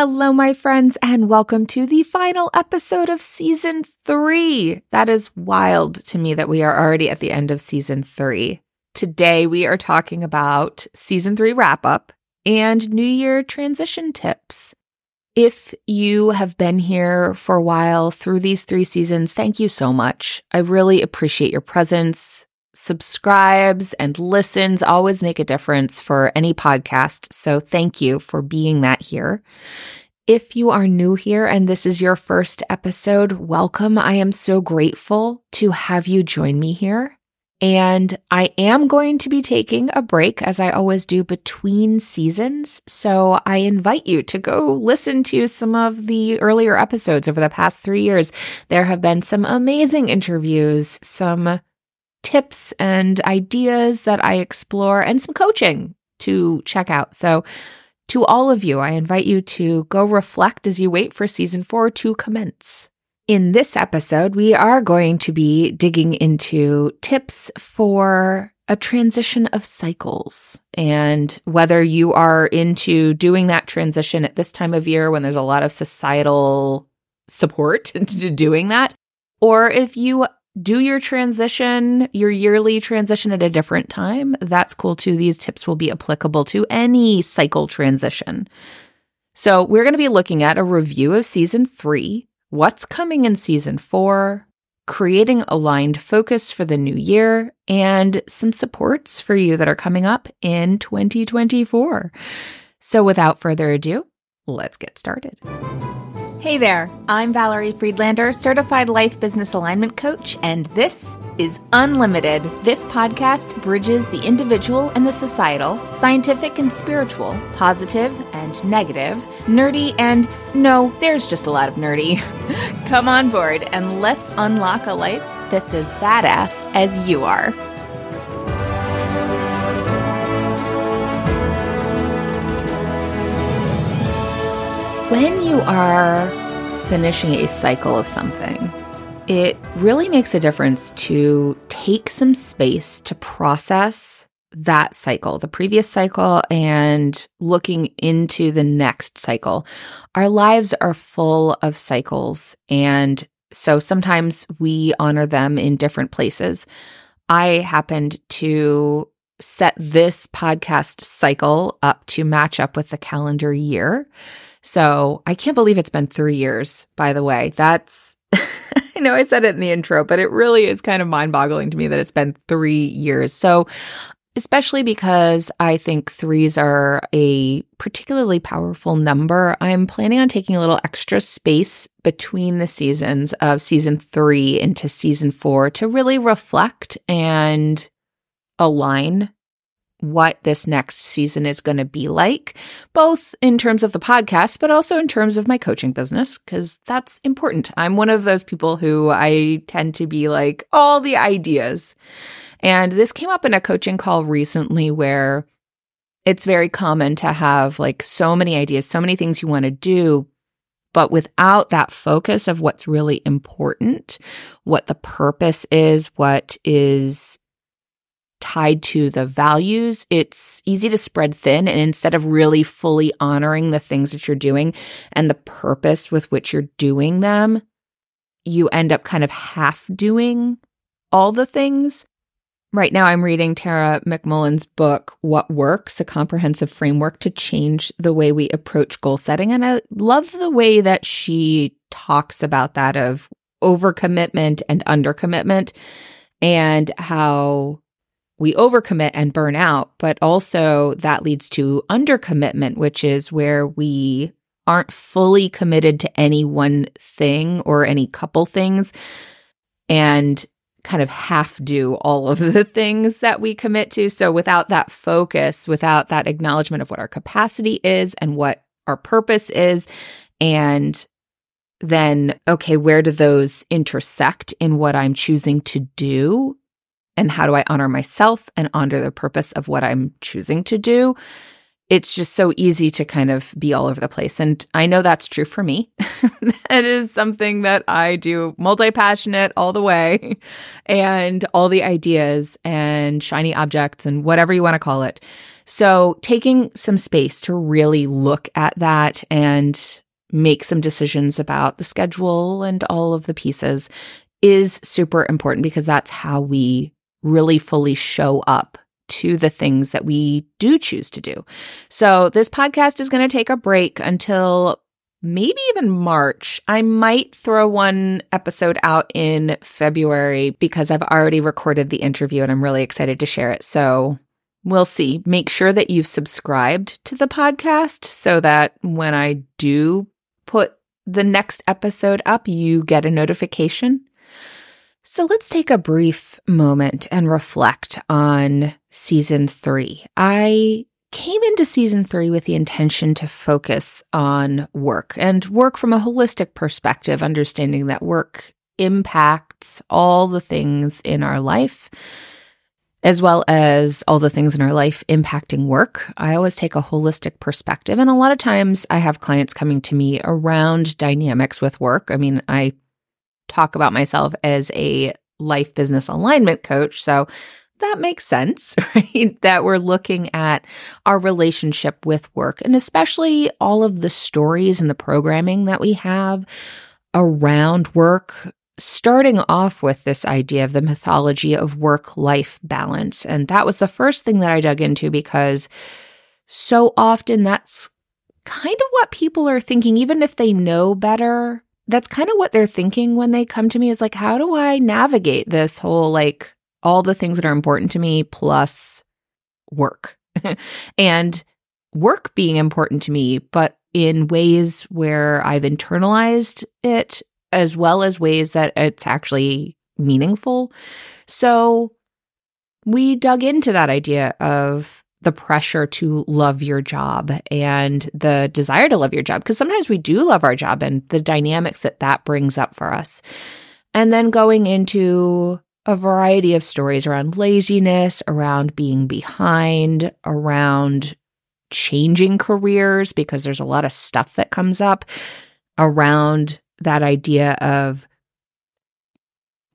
Hello, my friends, and welcome to the final episode of Season 3. That is wild to me that we are already at the end of Season 3. Today, we are talking about Season 3 wrap-up and New Year transition tips. If you have been here for a while through these three seasons, thank you so much. I really appreciate your presence. Subscribes and listens always make a difference for any podcast, so thank you for being that here. If you are new here and this is your first episode, welcome. I am so grateful to have you join me here. And I am going to be taking a break, as I always do, between seasons, so I invite you to go listen to some of the earlier episodes over the past 3 years. There have been some amazing interviews, some tips and ideas that I explore, and some coaching to check out. So to all of you, I invite you to go reflect as you wait for Season 4 to commence. In this episode, we are going to be digging into tips for a transition of cycles. And whether you are into doing that transition at this time of year when there's a lot of societal support to doing that, or if you do your transition, your yearly transition at a different time, that's cool too. These tips will be applicable to any cycle transition. So we're going to be looking at a review of Season 3, what's coming in Season 4, creating aligned focus for the new year, and some supports for you that are coming up in 2024. So without further ado, let's get started. Hey there, I'm Valerie Friedlander, Certified Life Business Alignment Coach, and this is Unlimited. This podcast bridges the individual and the societal, scientific and spiritual, positive and negative, nerdy and, no, there's just a lot of nerdy. Come on board and let's unlock a life that's as badass as you are. When you are finishing a cycle of something, it really makes a difference to take some space to process that cycle, the previous cycle, and looking into the next cycle. Our lives are full of cycles, and so sometimes we honor them in different places. I happened to set this podcast cycle up to match up with the calendar year. So I can't believe it's been 3 years, by the way. That's, I know I said it in the intro, but it really is kind of mind-boggling to me that it's been 3 years. So especially because I think threes are a particularly powerful number, I'm planning on taking a little extra space between the seasons of Season 3 into Season 4 to really reflect and align what this next season is going to be like, both in terms of the podcast, but also in terms of my coaching business, because that's important. I'm one of those people who I tend to be like all the ideas. And this came up in a coaching call recently where it's very common to have like so many ideas, so many things you want to do, but without that focus of what's really important, what the purpose is, what is tied to the values, it's easy to spread thin. And instead of really fully honoring the things that you're doing and the purpose with which you're doing them, you end up kind of half doing all the things. Right now, I'm reading Tara McMullen's book, What Works, A Comprehensive Framework to Change the Way We Approach Goal Setting. And I love the way that she talks about that of overcommitment and undercommitment and how we overcommit and burn out, but also that leads to undercommitment, which is where we aren't fully committed to any one thing or any couple things and kind of half do all of the things that we commit to. So without that focus, without that acknowledgement of what our capacity is and what our purpose is, and then, okay, where do those intersect in what I'm choosing to do? And how do I honor myself and honor the purpose of what I'm choosing to do? It's just so easy to kind of be all over the place. And I know that's true for me. That is something that I do, multi-passionate all the way, and all the ideas and shiny objects and whatever you want to call it. So taking some space to really look at that and make some decisions about the schedule and all of the pieces is super important, because that's how we really fully show up to the things that we do choose to do. So this podcast is going to take a break until maybe even March. I might throw one episode out in February because I've already recorded the interview and I'm really excited to share it. So we'll see. Make sure that you've subscribed to the podcast so that when I do put the next episode up, you get a notification. So let's take a brief moment and reflect on Season 3. I came into Season 3 with the intention to focus on work, and work from a holistic perspective, understanding that work impacts all the things in our life, as well as all the things in our life impacting work. I always take a holistic perspective, and a lot of times I have clients coming to me around dynamics with work. I mean, I talk about myself as a life business alignment coach. So that makes sense, right? That we're looking at our relationship with work, and especially all of the stories and the programming that we have around work, starting off with this idea of the mythology of work-life balance. And that was the first thing that I dug into, because so often that's kind of what people are thinking, even if they know better. That's kind of what they're thinking when they come to me, is like, how do I navigate this whole, like, all the things that are important to me plus work and work being important to me, but in ways where I've internalized it as well as ways that it's actually meaningful. So we dug into that idea of the pressure to love your job and the desire to love your job, because sometimes we do love our job, and the dynamics that that brings up for us. And then going into a variety of stories around laziness, around being behind, around changing careers, because there's a lot of stuff that comes up around that idea of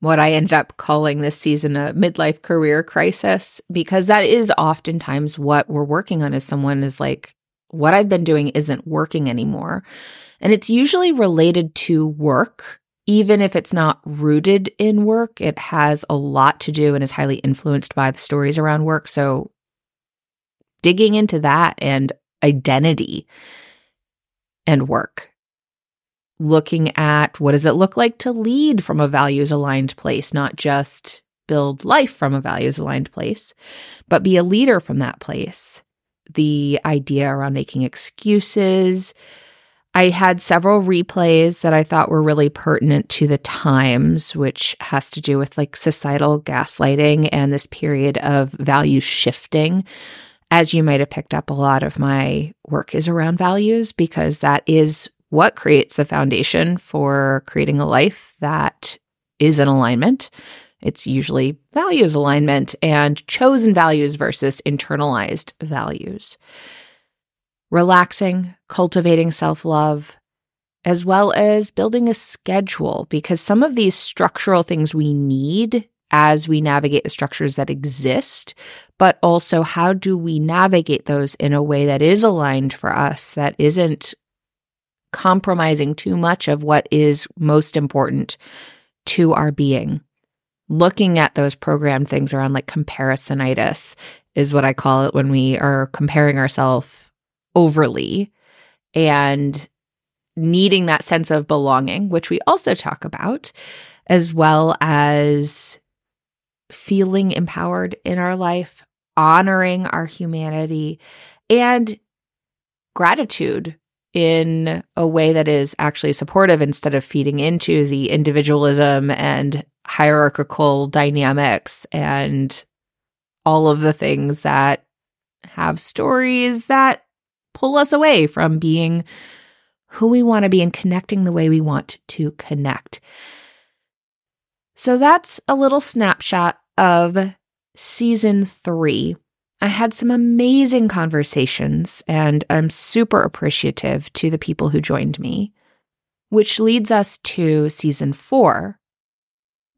what I ended up calling this season a midlife career crisis, because that is oftentimes what we're working on as someone is like, what I've been doing isn't working anymore. And it's usually related to work, even if it's not rooted in work. It has a lot to do and is highly influenced by the stories around work. So digging into that and identity and work. Looking at what does it look like to lead from a values-aligned place, not just build life from a values-aligned place, but be a leader from that place. The idea around making excuses. I had several replays that I thought were really pertinent to the times, which has to do with like societal gaslighting and this period of value shifting. As you might have picked up, a lot of my work is around values, because that is what creates the foundation for creating a life that is in alignment. It's usually values alignment and chosen values versus internalized values. Relaxing, cultivating self-love, as well as building a schedule, because some of these structural things we need as we navigate the structures that exist, but also how do we navigate those in a way that is aligned for us, that isn't compromising too much of what is most important to our being. Looking at those programmed things around like comparisonitis is what I call it, when we are comparing ourselves overly and needing that sense of belonging, which we also talk about, as well as feeling empowered in our life, honoring our humanity, and gratitude in a way that is actually supportive instead of feeding into the individualism and hierarchical dynamics and all of the things that have stories that pull us away from being who we want to be and connecting the way we want to connect. So that's a little snapshot of Season 3. I had some amazing conversations, and I'm super appreciative to the people who joined me, which leads us to Season 4,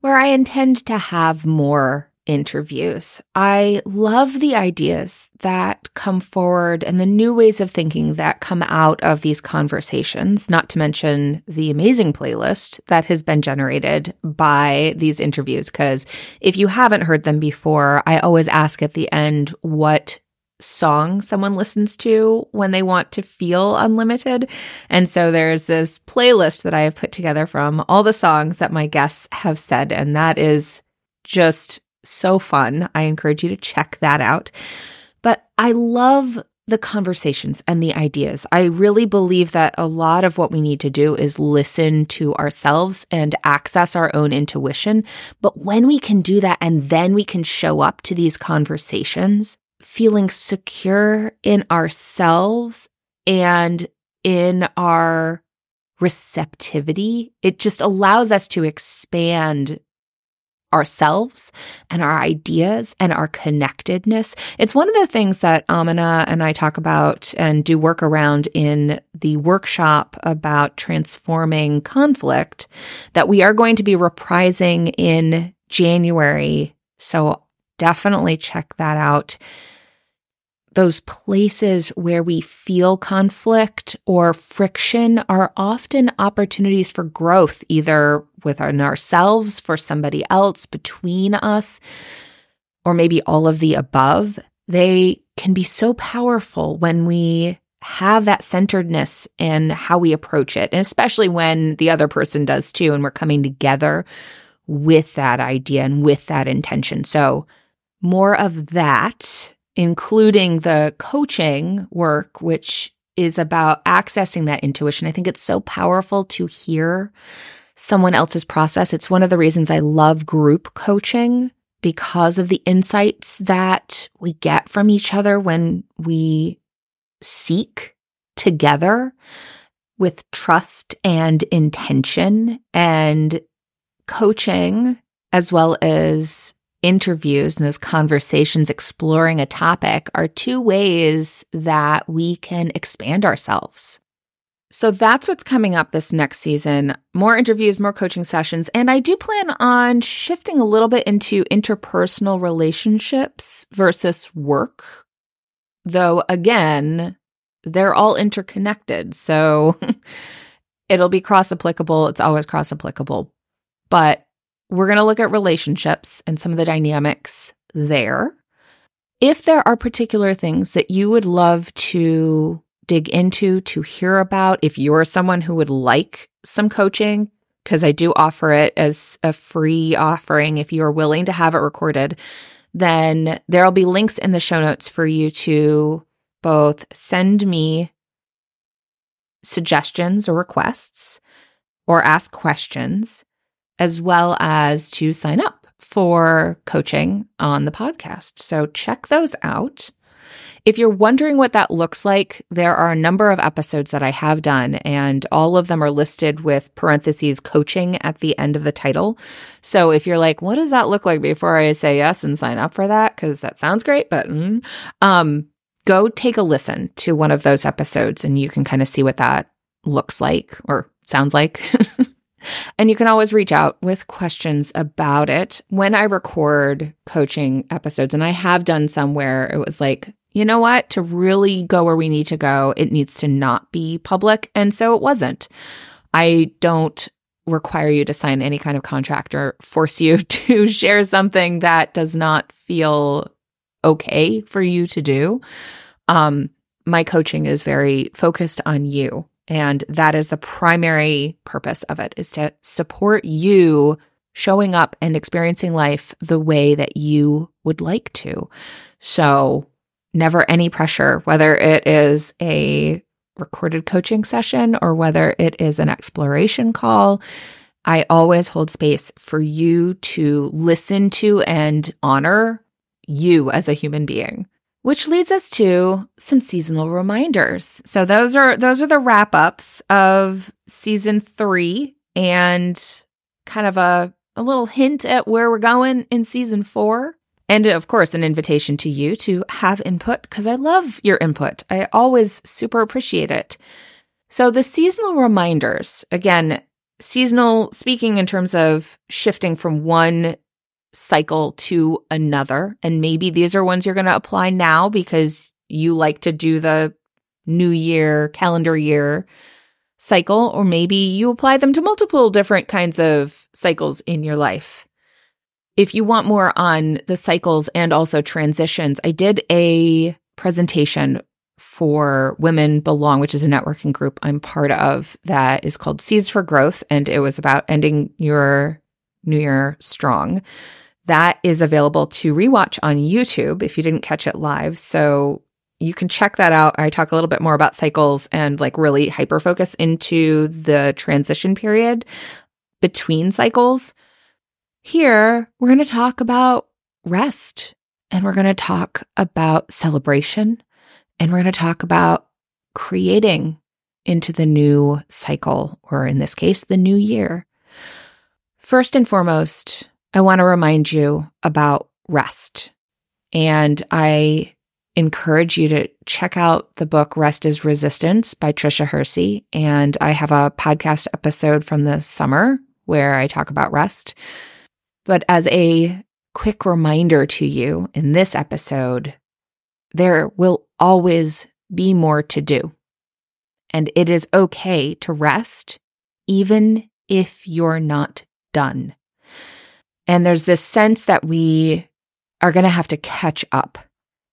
where I intend to have more interviews. I love the ideas that come forward and the new ways of thinking that come out of these conversations, not to mention the amazing playlist that has been generated by these interviews. Because if you haven't heard them before, I always ask at the end what song someone listens to when they want to feel unlimited. And so there's this playlist that I have put together from all the songs that my guests have said, and that is just so fun. I encourage you to check that out. But I love the conversations and the ideas. I really believe that a lot of what we need to do is listen to ourselves and access our own intuition. But when we can do that, and then we can show up to these conversations feeling secure in ourselves and in our receptivity, it just allows us to expand ourselves and our ideas and our connectedness. It's one of the things that Amina and I talk about and do work around in the workshop about transforming conflict that we are going to be reprising in January. So definitely check that out. Those places where we feel conflict or friction are often opportunities for growth, either within ourselves, for somebody else, between us, or maybe all of the above. They can be so powerful when we have that centeredness in how we approach it, and especially when the other person does too, and we're coming together with that idea and with that intention. So more of that, including the coaching work, which is about accessing that intuition. I think it's so powerful to hear someone else's process. It's one of the reasons I love group coaching, because of the insights that we get from each other when we seek together with trust and intention. And coaching, as well as interviews and those conversations exploring a topic, are two ways that we can expand ourselves. So that's what's coming up this next season. More interviews, more coaching sessions. And I do plan on shifting a little bit into interpersonal relationships versus work. Though, again, they're all interconnected. So it'll be cross-applicable. It's always cross-applicable. But we're going to look at relationships and some of the dynamics there. If there are particular things that you would love to dig into, to hear about, if you're someone who would like some coaching, because I do offer it as a free offering if you're willing to have it recorded, then there'll be links in the show notes for you to both send me suggestions or requests or ask questions, as well as to sign up for coaching on the podcast. So check those out. If you're wondering what that looks like, there are a number of episodes that I have done, and all of them are listed with parentheses coaching at the end of the title. So if you're like, what does that look like before I say yes and sign up for that? Because that sounds great, but go take a listen to one of those episodes and you can kind of see what that looks like or sounds like. And you can always reach out with questions about it. When I record coaching episodes, and I have done some where it was like, you know what, to really go where we need to go, it needs to not be public. And so it wasn't. I don't require you to sign any kind of contract or force you to share something that does not feel okay for you to do. My coaching is very focused on you. And that is the primary purpose of it, is to support you showing up and experiencing life the way that you would like to. So never any pressure, whether it is a recorded coaching session or whether it is an exploration call. I always hold space for you to listen to and honor you as a human being. Which leads us to some seasonal reminders. So those are the wrap-ups of Season 3 and kind of a little hint at where we're going in Season 4. And of course, an invitation to you to have input, because I love your input. I always super appreciate it. So the seasonal reminders, again, seasonal speaking in terms of shifting from one cycle to another. And maybe these are ones you're going to apply now because you like to do the new year, calendar year cycle, or maybe you apply them to multiple different kinds of cycles in your life. If you want more on the cycles and also transitions, I did a presentation for Women Belong, which is a networking group I'm part of that is called Seeds for Growth, and it was about ending your New Year strong. That is available to rewatch on YouTube if you didn't catch it live. So you can check that out. I talk a little bit more about cycles and like really hyper-focus into the transition period between cycles. Here, we're going to talk about rest, and we're going to talk about celebration, and we're going to talk about creating into the new cycle, or in this case, the new year. First and foremost, I want to remind you about rest, and I encourage you to check out the book Rest is Resistance by Tricia Hersey, and I have a podcast episode from the summer where I talk about rest. But as a quick reminder to you in this episode, there will always be more to do, and it is okay to rest even if you're not done. And there's this sense that we are going to have to catch up.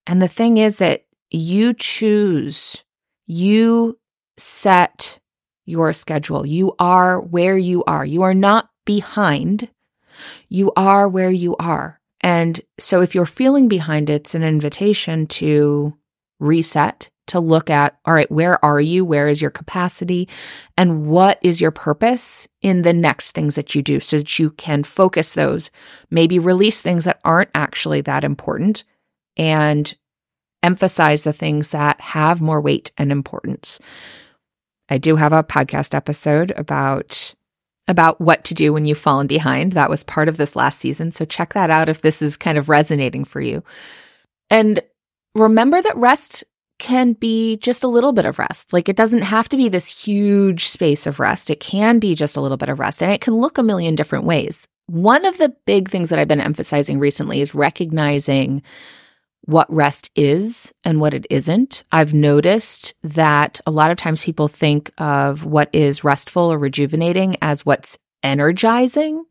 And the thing is that you choose, you set your schedule. You are where you are. You are not behind. You are where you are. And so if you're feeling behind, it's an invitation to reset, to look at, all right, where are you? Where is your capacity? And what is your purpose in the next things that you do so that you can focus those, maybe release things that aren't actually that important, and emphasize the things that have more weight and importance. I do have a podcast episode about what to do when you've fallen behind. That was part of this last season, so check that out if this is kind of resonating for you. And remember that rest can be just a little bit of rest. Like, it doesn't have to be this huge space of rest. It can be just a little bit of rest, and it can look a million different ways. One of the big things that I've been emphasizing recently is recognizing what rest is and what it isn't. I've noticed that a lot of times people think of what is restful or rejuvenating as what's energizing.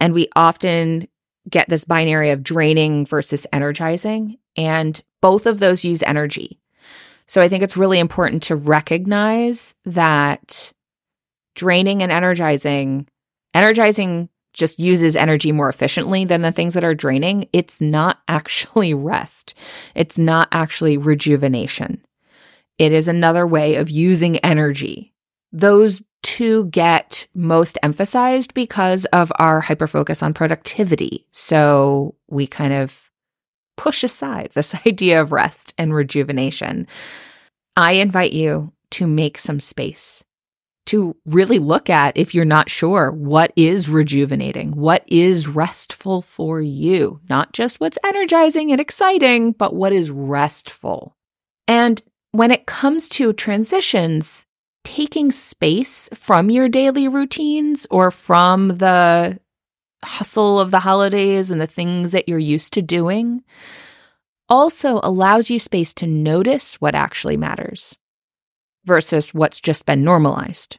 And we often get this binary of draining versus energizing. And both of those use energy. So I think it's really important to recognize that draining and energizing just uses energy more efficiently than the things that are draining. It's not actually rest. It's not actually rejuvenation. It is another way of using energy. Those two get most emphasized because of our hyper-focus on productivity. So we kind of push aside this idea of rest and rejuvenation. I invite you to make some space to really look at, if you're not sure, what is rejuvenating, what is restful for you, not just what's energizing and exciting, but what is restful. And when it comes to transitions, taking space from your daily routines or from the hustle of the holidays and the things that you're used to doing also allows you space to notice what actually matters versus what's just been normalized,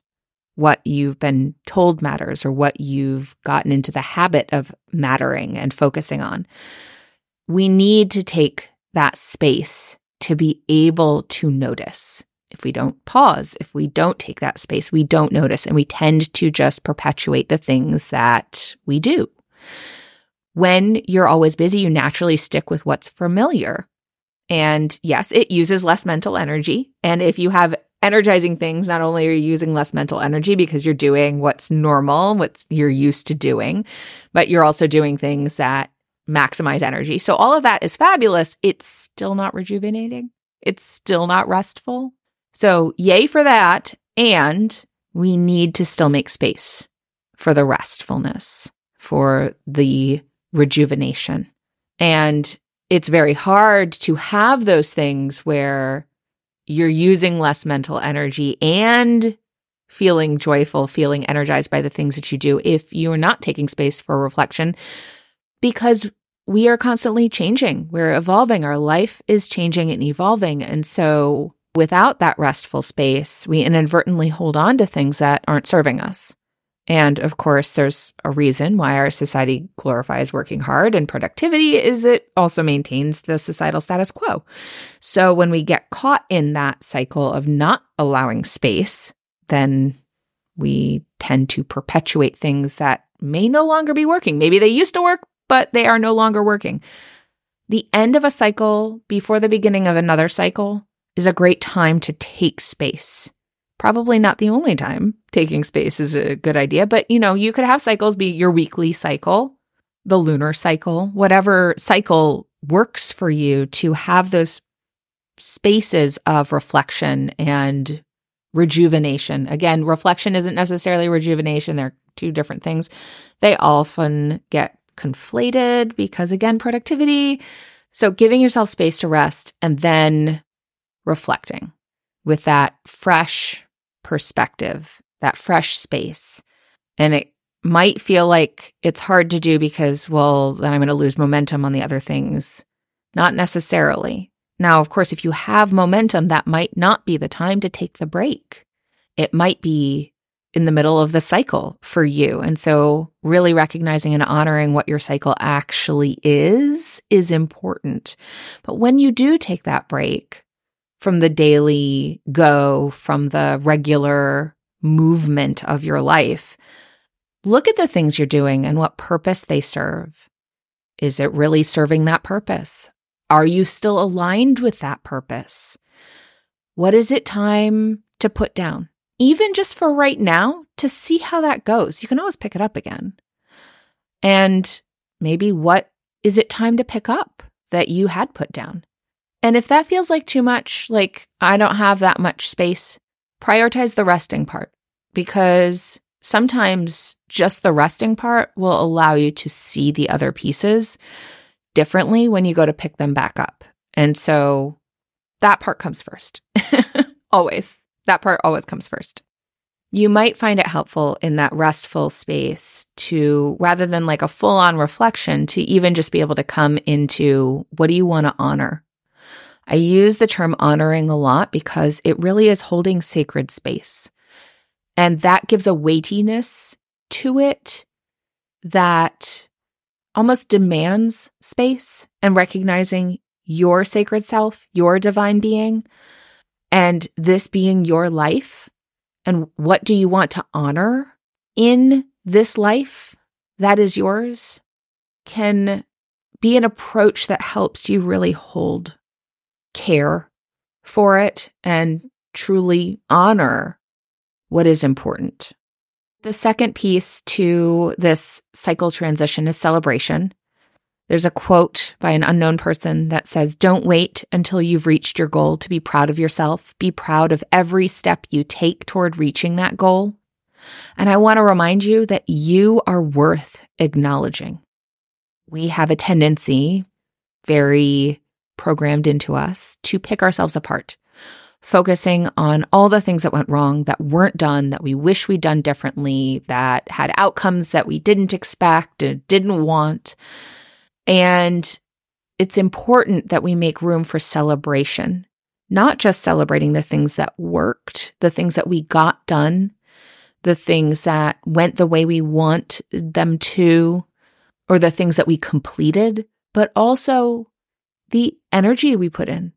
what you've been told matters, or what you've gotten into the habit of mattering and focusing on. We need to take that space to be able to notice. If we don't pause, if we don't take that space, we don't notice, and we tend to just perpetuate the things that we do. When you're always busy, you naturally stick with what's familiar. And yes, it uses less mental energy. And if you have energizing things, not only are you using less mental energy because you're doing what's normal, what you're used to doing, but you're also doing things that maximize energy. So all of that is fabulous. It's still not rejuvenating. It's still not restful. So yay for that. And we need to still make space for the restfulness, for the rejuvenation. And it's very hard to have those things where you're using less mental energy and feeling joyful, feeling energized by the things that you do if you're not taking space for reflection, because we are constantly changing. We're evolving. Our life is changing and evolving. And so without that restful space, we inadvertently hold on to things that aren't serving us. And of course, there's a reason why our society glorifies working hard and productivity is it also maintains the societal status quo. So when we get caught in that cycle of not allowing space, then we tend to perpetuate things that may no longer be working. Maybe they used to work, but they are no longer working. The end of a cycle before the beginning of another cycle is a great time to take space. Probably not the only time taking space is a good idea, but you could have cycles be your weekly cycle, the lunar cycle, whatever cycle works for you to have those spaces of reflection and rejuvenation. Again, reflection isn't necessarily rejuvenation. They're two different things. They often get conflated because, again, productivity. So giving yourself space to rest and then reflecting with that fresh perspective, that fresh space. And it might feel like it's hard to do because, well, then I'm going to lose momentum on the other things. Not necessarily. Now, of course, if you have momentum, that might not be the time to take the break. It might be in the middle of the cycle for you. And so really recognizing and honoring what your cycle actually is important. But when you do take that break from the daily go, from the regular movement of your life, look at the things you're doing and what purpose they serve. Is it really serving that purpose? Are you still aligned with that purpose? What is it time to put down? Even just for right now, to see how that goes. You can always pick it up again. And maybe what is it time to pick up that you had put down? And if that feels like too much, like I don't have that much space, prioritize the resting part, because sometimes just the resting part will allow you to see the other pieces differently when you go to pick them back up. And so that part comes first. Always. That part always comes first. You might find it helpful in that restful space to, rather than like a full-on reflection, to even just be able to come into, what do you want to honor? I use the term honoring a lot because it really is holding sacred space. And that gives a weightiness to it that almost demands space, and recognizing your sacred self, your divine being, and this being your life, and what do you want to honor in this life that is yours, can be an approach that helps you really hold care for it and truly honor what is important. The second piece to this cycle transition is celebration. There's a quote by an unknown person that says, "Don't wait until you've reached your goal to be proud of yourself. Be proud of every step you take toward reaching that goal." And I want to remind you that you are worth acknowledging. We have a tendency, very programmed into us, to pick ourselves apart, focusing on all the things that went wrong, that weren't done, that we wish we'd done differently, that had outcomes that we didn't expect and didn't want. And it's important that we make room for celebration, not just celebrating the things that worked, the things that we got done, the things that went the way we want them to, or the things that we completed, but also the energy we put in.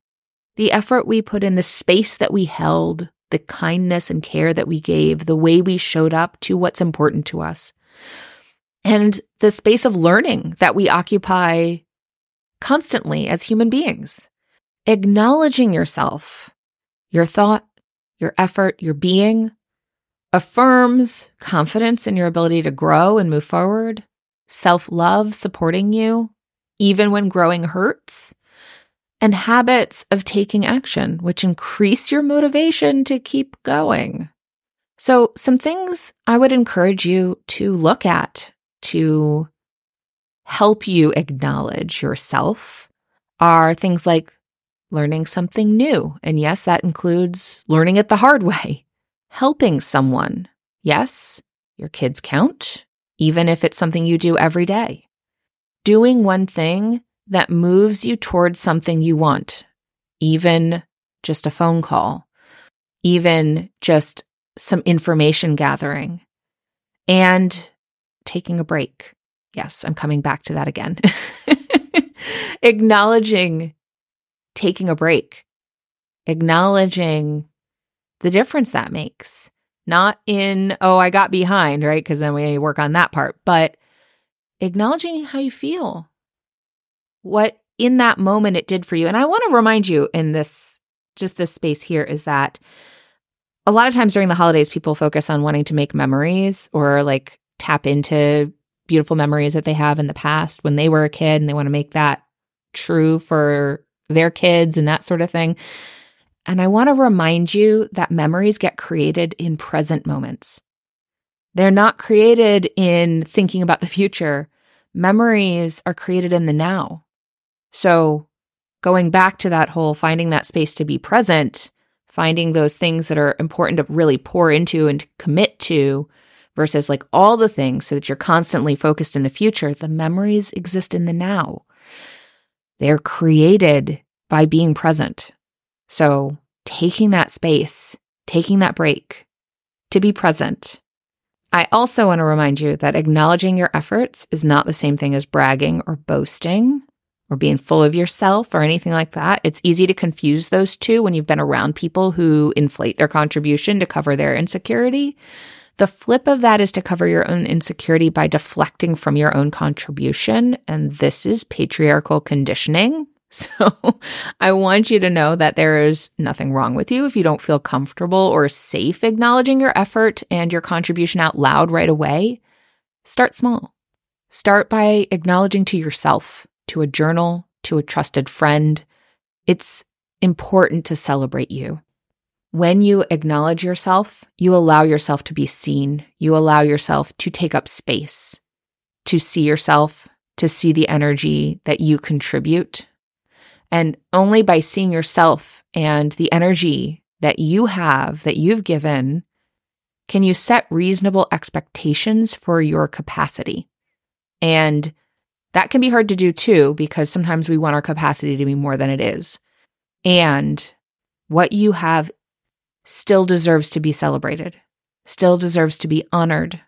The effort we put in, the space that we held, the kindness and care that we gave, the way we showed up to what's important to us, and the space of learning that we occupy constantly as human beings. Acknowledging yourself, your thought, your effort, your being, affirms confidence in your ability to grow and move forward, self-love supporting you, even when growing hurts, and habits of taking action, which increase your motivation to keep going. So some things I would encourage you to look at to help you acknowledge yourself are things like learning something new. And yes, that includes learning it the hard way. Helping someone. Yes, your kids count, even if it's something you do every day. doing one thing that moves you towards something you want, even just a phone call, even just some information gathering, and taking a break. Yes, I'm coming back to that again. Acknowledging taking a break, acknowledging the difference that makes. Not in, oh, I got behind, right? Because then we work on that part, but acknowledging how you feel, what in that moment it did for you. And I want to remind you in this, just this space here, is that a lot of times during the holidays, people focus on wanting to make memories or like tap into beautiful memories that they have in the past when they were a kid, and they want to make that true for their kids and that sort of thing. And I want to remind you that memories get created in present moments. They're not created in thinking about the future. Memories are created in the now. So going back to that whole finding that space to be present, finding those things that are important to really pour into and to commit to versus like all the things so that you're constantly focused in the future, the memories exist in the now. They're created by being present. So taking that space, taking that break to be present. I also want to remind you that acknowledging your efforts is not the same thing as bragging or boasting or being full of yourself or anything like that. It's easy to confuse those two when you've been around people who inflate their contribution to cover their insecurity. The flip of that is to cover your own insecurity by deflecting from your own contribution. And this is patriarchal conditioning. So I want you to know that there is nothing wrong with you if you don't feel comfortable or safe acknowledging your effort and your contribution out loud right away. Start small. Start by acknowledging to yourself, to a journal, to a trusted friend. It's important to celebrate you. When you acknowledge yourself, you allow yourself to be seen. You allow yourself to take up space, to see yourself, to see the energy that you contribute. And only by seeing yourself and the energy that you have, that you've given, can you set reasonable expectations for your capacity. And that can be hard to do too, because sometimes we want our capacity to be more than it is. And what you have still deserves to be celebrated, still deserves to be honored.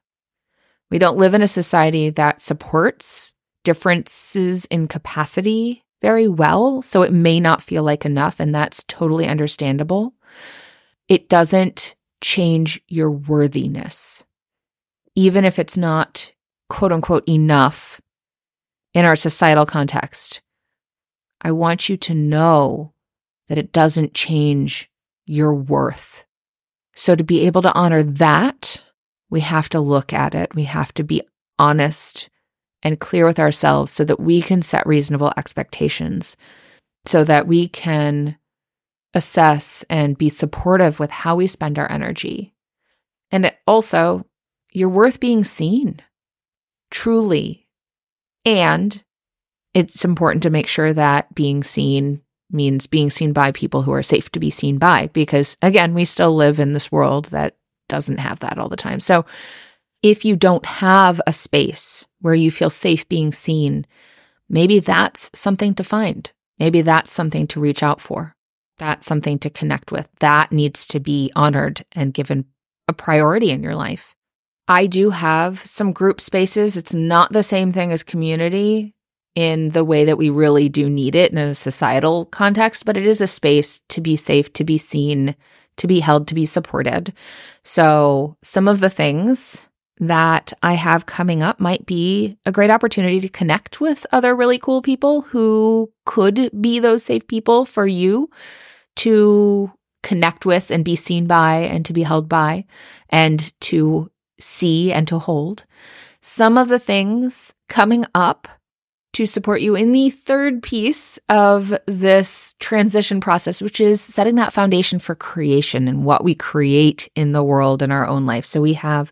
We don't live in a society that supports differences in capacity very well, so it may not feel like enough, and that's totally understandable. It doesn't change your worthiness. Even if it's not, quote unquote, enough in our societal context, I want you to know that it doesn't change your worth. So to be able to honor that, we have to look at it. We have to be honest and clear with ourselves so that we can set reasonable expectations, so that we can assess and be supportive with how we spend our energy. And also, you're worth being seen, truly. And it's important to make sure that being seen means being seen by people who are safe to be seen by, because again, we still live in this world that doesn't have that all the time. So if you don't have a space where you feel safe being seen, maybe that's something to find. Maybe that's something to reach out for. That's something to connect with. That needs to be honored and given a priority in your life. I do have some group spaces. It's not the same thing as community in the way that we really do need it in a societal context, but it is a space to be safe, to be seen, to be held, to be supported. So some of the things that I have coming up might be a great opportunity to connect with other really cool people who could be those safe people for you to connect with and be seen by and to be held by and to see and to hold. Some of the things coming up to support you in the third piece of this transition process, which is setting that foundation for creation and what we create in the world in our own life. So we have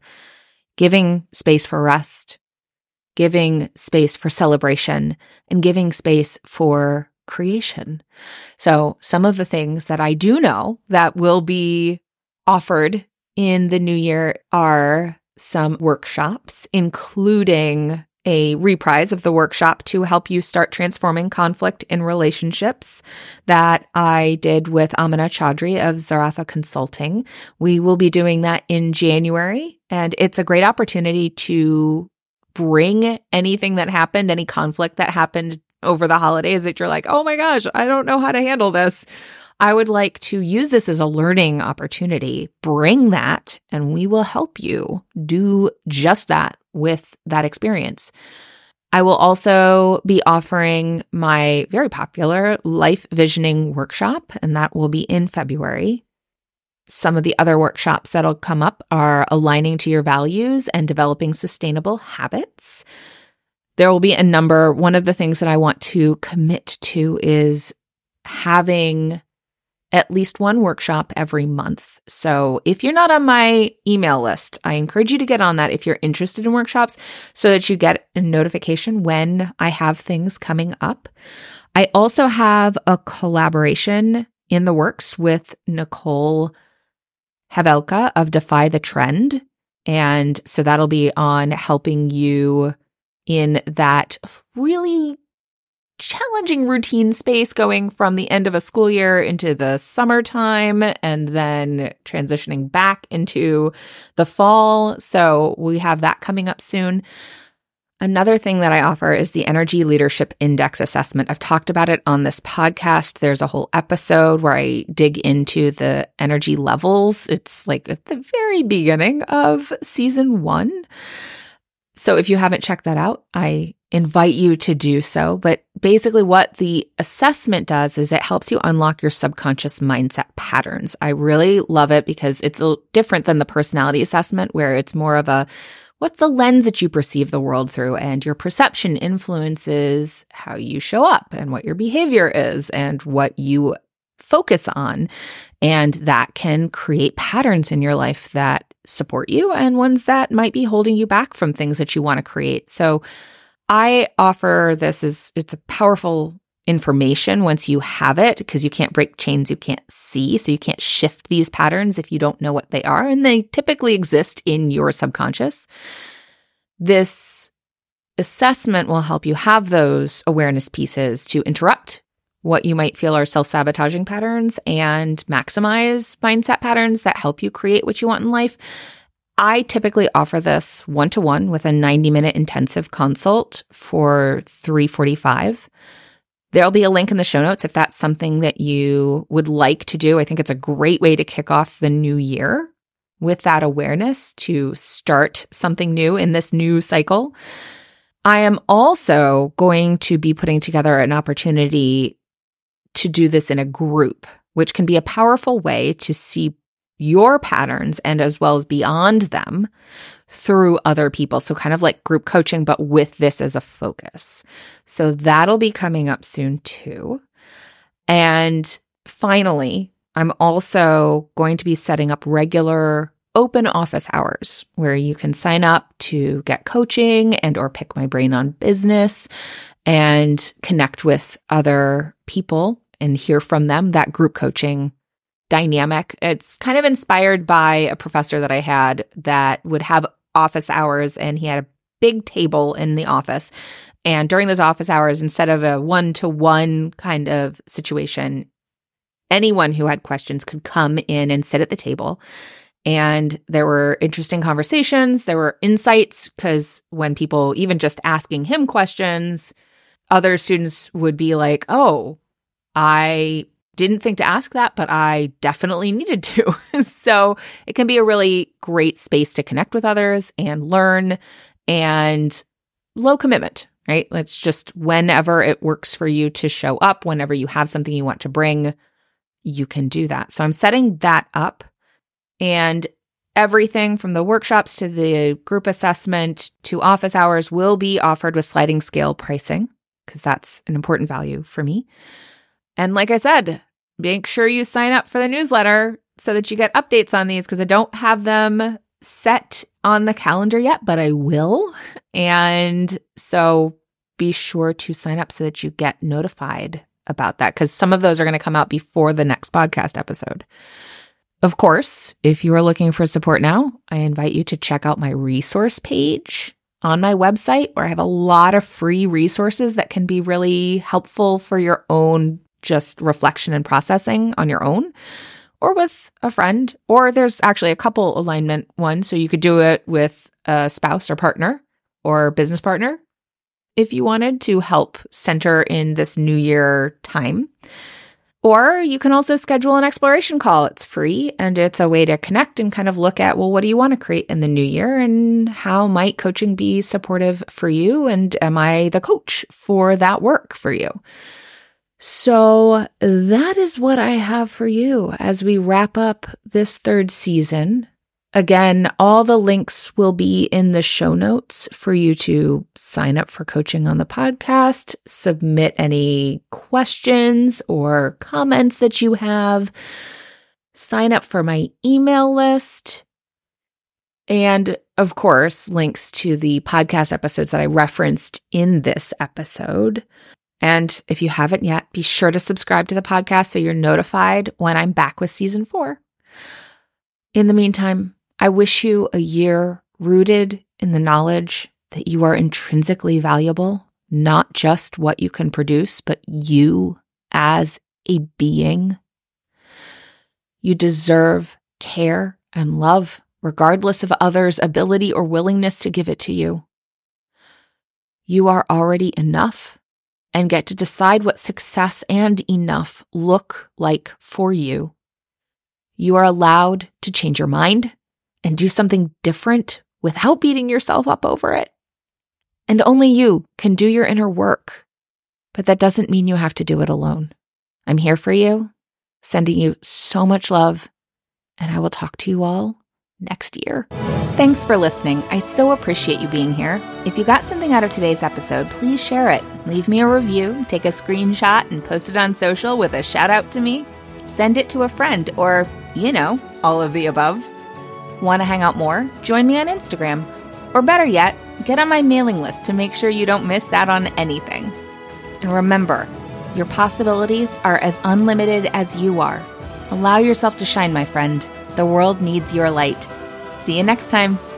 giving space for rest, giving space for celebration, and giving space for creation. So some of the things that I do know that will be offered in the new year are some workshops, including a reprise of the workshop to help you start transforming conflict in relationships that I did with Amina Chaudhry of Zarafa Consulting. We will be doing that in January, and it's a great opportunity to bring anything that happened, any conflict that happened over the holidays that you're like, oh my gosh, I don't know how to handle this. I would like to use this as a learning opportunity. Bring that, and we will help you do just that with that experience. I will also be offering my very popular life visioning workshop, and that will be in February. Some of the other workshops that'll come up are aligning to your values and developing sustainable habits. There will be a number. One of the things that I want to commit to is having at least one workshop every month. So if you're not on my email list, I encourage you to get on that if you're interested in workshops so that you get a notification when I have things coming up. I also have a collaboration in the works with Nicole Havelka of Defy the Trend. And so that'll be on helping you in that really challenging routine space, going from the end of a school year into the summertime and then transitioning back into the fall. So we have that coming up soon. Another thing that I offer is the Energy Leadership Index Assessment. I've talked about it on this podcast. There's a whole episode where I dig into the energy levels. It's like at the very beginning of Season 1. So if you haven't checked that out, I invite you to do so. But basically what the assessment does is it helps you unlock your subconscious mindset patterns. I really love it because it's different than the personality assessment, where it's more of a, what's the lens that you perceive the world through, and your perception influences how you show up and what your behavior is and what you focus on. And that can create patterns in your life that support you and ones that might be holding you back from things that you want to create. So I offer this as it's a powerful information once you have it, because you can't break chains you can't see. So you can't shift these patterns if you don't know what they are. And they typically exist in your subconscious. This assessment will help you have those awareness pieces to interrupt what you might feel are self-sabotaging patterns and maximize mindset patterns that help you create what you want in life. I typically offer this one-to-one with a 90-minute intensive consult for $345. There'll be a link in the show notes if that's something that you would like to do. I think it's a great way to kick off the new year with that awareness to start something new in this new cycle. I am also going to be putting together an opportunity to do this in a group, which can be a powerful way to see your patterns and as well as beyond them through other people. So kind of like group coaching, but with this as a focus. So that'll be coming up soon too. And finally, I'm also going to be setting up regular open office hours where you can sign up to get coaching and or pick my brain on business and connect with other people and hear from them, that group coaching dynamic. It's kind of inspired by a professor that I had that would have office hours, and he had a big table in the office. And during those office hours, instead of a one-to-one kind of situation, anyone who had questions could come in and sit at the table. And there were interesting conversations, there were insights, because when people, even just asking him questions, other students would be like, oh, I didn't think to ask that, but I definitely needed to. So it can be a really great space to connect with others and learn, and low commitment, right? It's just whenever it works for you to show up, whenever you have something you want to bring, you can do that. So I'm setting that up. And everything from the workshops to the group assessment to office hours will be offered with sliding scale pricing, because that's an important value for me. And like I said, make sure you sign up for the newsletter so that you get updates on these, because I don't have them set on the calendar yet, but I will. And so be sure to sign up so that you get notified about that, because some of those are going to come out before the next podcast episode. Of course, if you are looking for support now, I invite you to check out my resource page on my website where I have a lot of free resources that can be really helpful for your own just reflection and processing on your own or with a friend. Or there's actually a couple alignment ones, so you could do it with a spouse or partner or business partner if you wanted to help center in this new year time. Or you can also schedule an exploration call. It's free, and it's a way to connect and kind of look at, well, what do you want to create in the new year, and how might coaching be supportive for you, and am I the coach for that work for you? So that is what I have for you as we wrap up this third season. Again, all the links will be in the show notes for you to sign up for coaching on the podcast, submit any questions or comments that you have, sign up for my email list, and of course, links to the podcast episodes that I referenced in this episode. And if you haven't yet, be sure to subscribe to the podcast so you're notified when I'm back with Season 4. In the meantime, I wish you a year rooted in the knowledge that you are intrinsically valuable, not just what you can produce, but you as a being. You deserve care and love, regardless of others' ability or willingness to give it to you. You are already enough and get to decide what success and enough look like for you. You are allowed to change your mind and do something different without beating yourself up over it. And only you can do your inner work, but that doesn't mean you have to do it alone. I'm here for you, sending you so much love, and I will talk to you all next year. Thanks for listening. I so appreciate you being here. If you got something out of today's episode, please share it. Leave me a review, take a screenshot, and post it on social with a shout out to me. Send it to a friend or, you know, all of the above. Want to hang out more? Join me on Instagram. Or better yet, get on my mailing list to make sure you don't miss out on anything. And remember, your possibilities are as unlimited as you are. Allow yourself to shine, my friend. The world needs your light. See you next time.